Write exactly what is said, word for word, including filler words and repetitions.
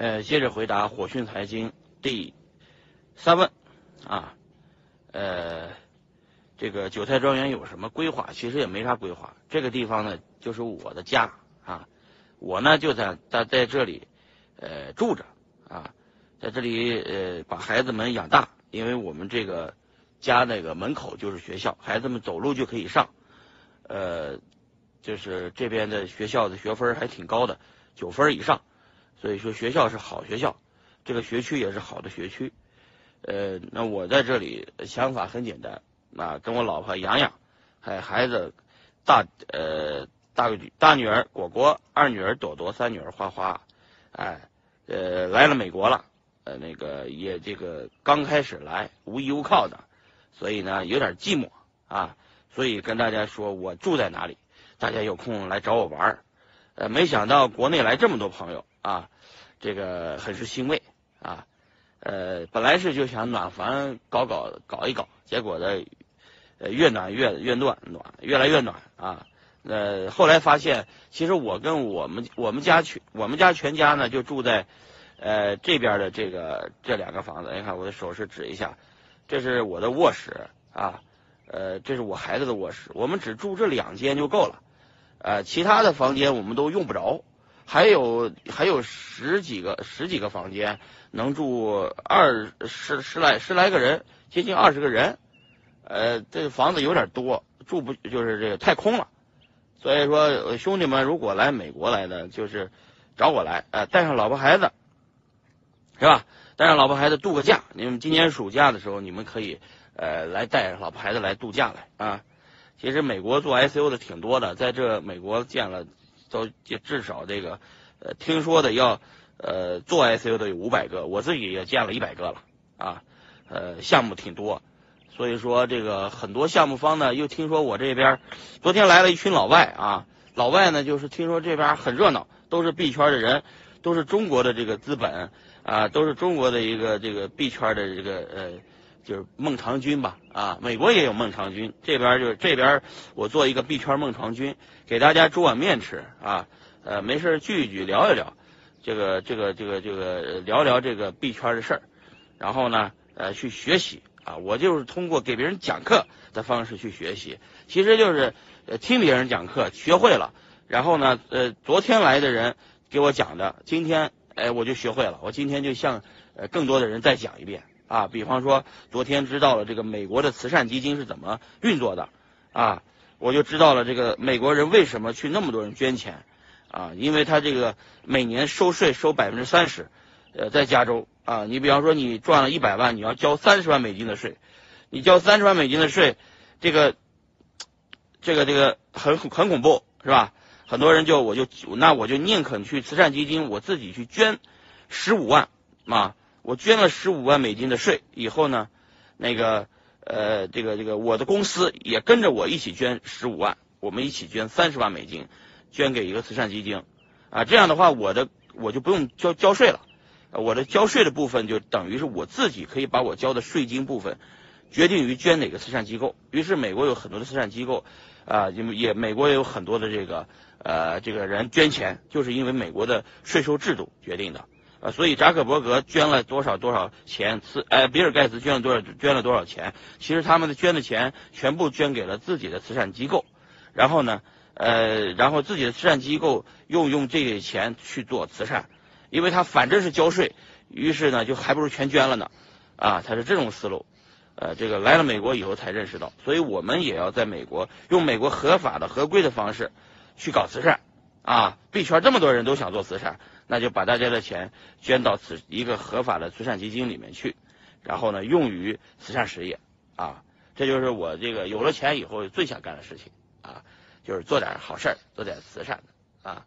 呃，接着回答火讯财经第三问啊，呃，这个韭菜庄园有什么规划？其实也没啥规划，这个地方呢就是我的家啊，我呢就在在在这里呃住着啊，在这里呃把孩子们养大，因为我们这个家那个门口就是学校，孩子们走路就可以上，呃，就是这边的学校的学分还挺高的，九分以上。所以说学校是好学校，这个学区也是好的学区，呃，那我在这里想法很简单，啊，跟我老婆洋洋，还孩子大呃大大女儿果果，二女儿朵朵，三女儿花花，哎，呃来了美国了，呃那个也这个刚开始来无依无靠的，所以呢有点寂寞啊，所以跟大家说我住在哪里，大家有空来找我玩，呃没想到国内来这么多朋友。啊，这个很是欣慰啊，呃，本来是就想暖房搞搞搞一搞，结果呢，呃，越暖越越暖暖，越来越暖啊。呃，后来发现，其实我跟我们我们家全我们家全家呢就住在，呃，这边的这个这两个房子。你看我的手势指一下，这是我的卧室啊，呃，这是我孩子的卧室。我们只住这两间就够了，呃，其他的房间我们都用不着。还有还有十几个十几个房间能住二十十来十来个人，接近二十个人，呃，这个房子有点多，住不就是这个太空了。所以说，兄弟们如果来美国来的，就是找我来，呃，带上老婆孩子，是吧？带上老婆孩子度个假，你们今年暑假的时候，你们可以呃来带上老婆孩子来度假来啊。其实美国做 I C O 的挺多的，在这美国建了。都至少这个，呃，听说的要，呃，做 I C O 的有五百个，我自己也建了一百个了啊，呃，项目挺多，所以说这个很多项目方呢，又听说我这边，昨天来了一群老外啊，老外呢就是听说这边很热闹，都是币圈的人，都是中国的这个资本啊，都是中国的一个这个币圈的这个呃，就是孟尝君吧啊，美国也有孟尝君，这边就是这边我做一个币圈孟尝君。给大家煮碗面吃啊，呃，没事聚一聚，聊一聊，这个这个这个这个聊聊这个币圈的事儿，然后呢，呃，去学习啊，我就是通过给别人讲课的方式去学习，其实就是呃听别人讲课学会了，然后呢，呃，昨天来的人给我讲的，今天哎我就学会了，我今天就向呃更多的人再讲一遍啊，比方说昨天知道了这个美国的慈善基金是怎么运作的啊。我就知道了这个美国人为什么去那么多人捐钱，啊，因为他这个每年收税收百分之三十，呃，在加州啊，你比方说你赚了一百万，你要交三十万美金的税，你交三十万美金的税，这个，这个这个很很恐怖是吧？很多人就我就那我就宁肯去慈善基金，我自己去捐十五万啊，我捐了十五万美金的税以后呢，那个。呃，这个这个，我的公司也跟着我一起捐十五万，我们一起捐三十万美金，捐给一个慈善基金，啊，这样的话，我的我就不用交交税了，我的交税的部分就等于是我自己可以把我交的税金部分决定于捐哪个慈善机构。于是美国有很多的慈善机构，啊，也美国也有很多的这个呃这个人捐钱，就是因为美国的税收制度决定的。啊，所以扎克伯格捐了多少多少钱，是哎，比尔盖茨捐了多少捐了多少钱？其实他们的捐的钱全部捐给了自己的慈善机构，然后呢，呃，然后自己的慈善机构又用这些钱去做慈善，因为他反正是交税，于是呢就还不如全捐了呢，啊，他是这种思路，呃，这个来了美国以后才认识到，所以我们也要在美国用美国合法的合规的方式去搞慈善，啊，币圈这么多人都想做慈善。那就把大家的钱捐到此一个合法的慈善基金里面去，然后呢用于慈善事业啊，这就是我这个有了钱以后最想干的事情啊，就是做点好事儿，做点慈善的啊。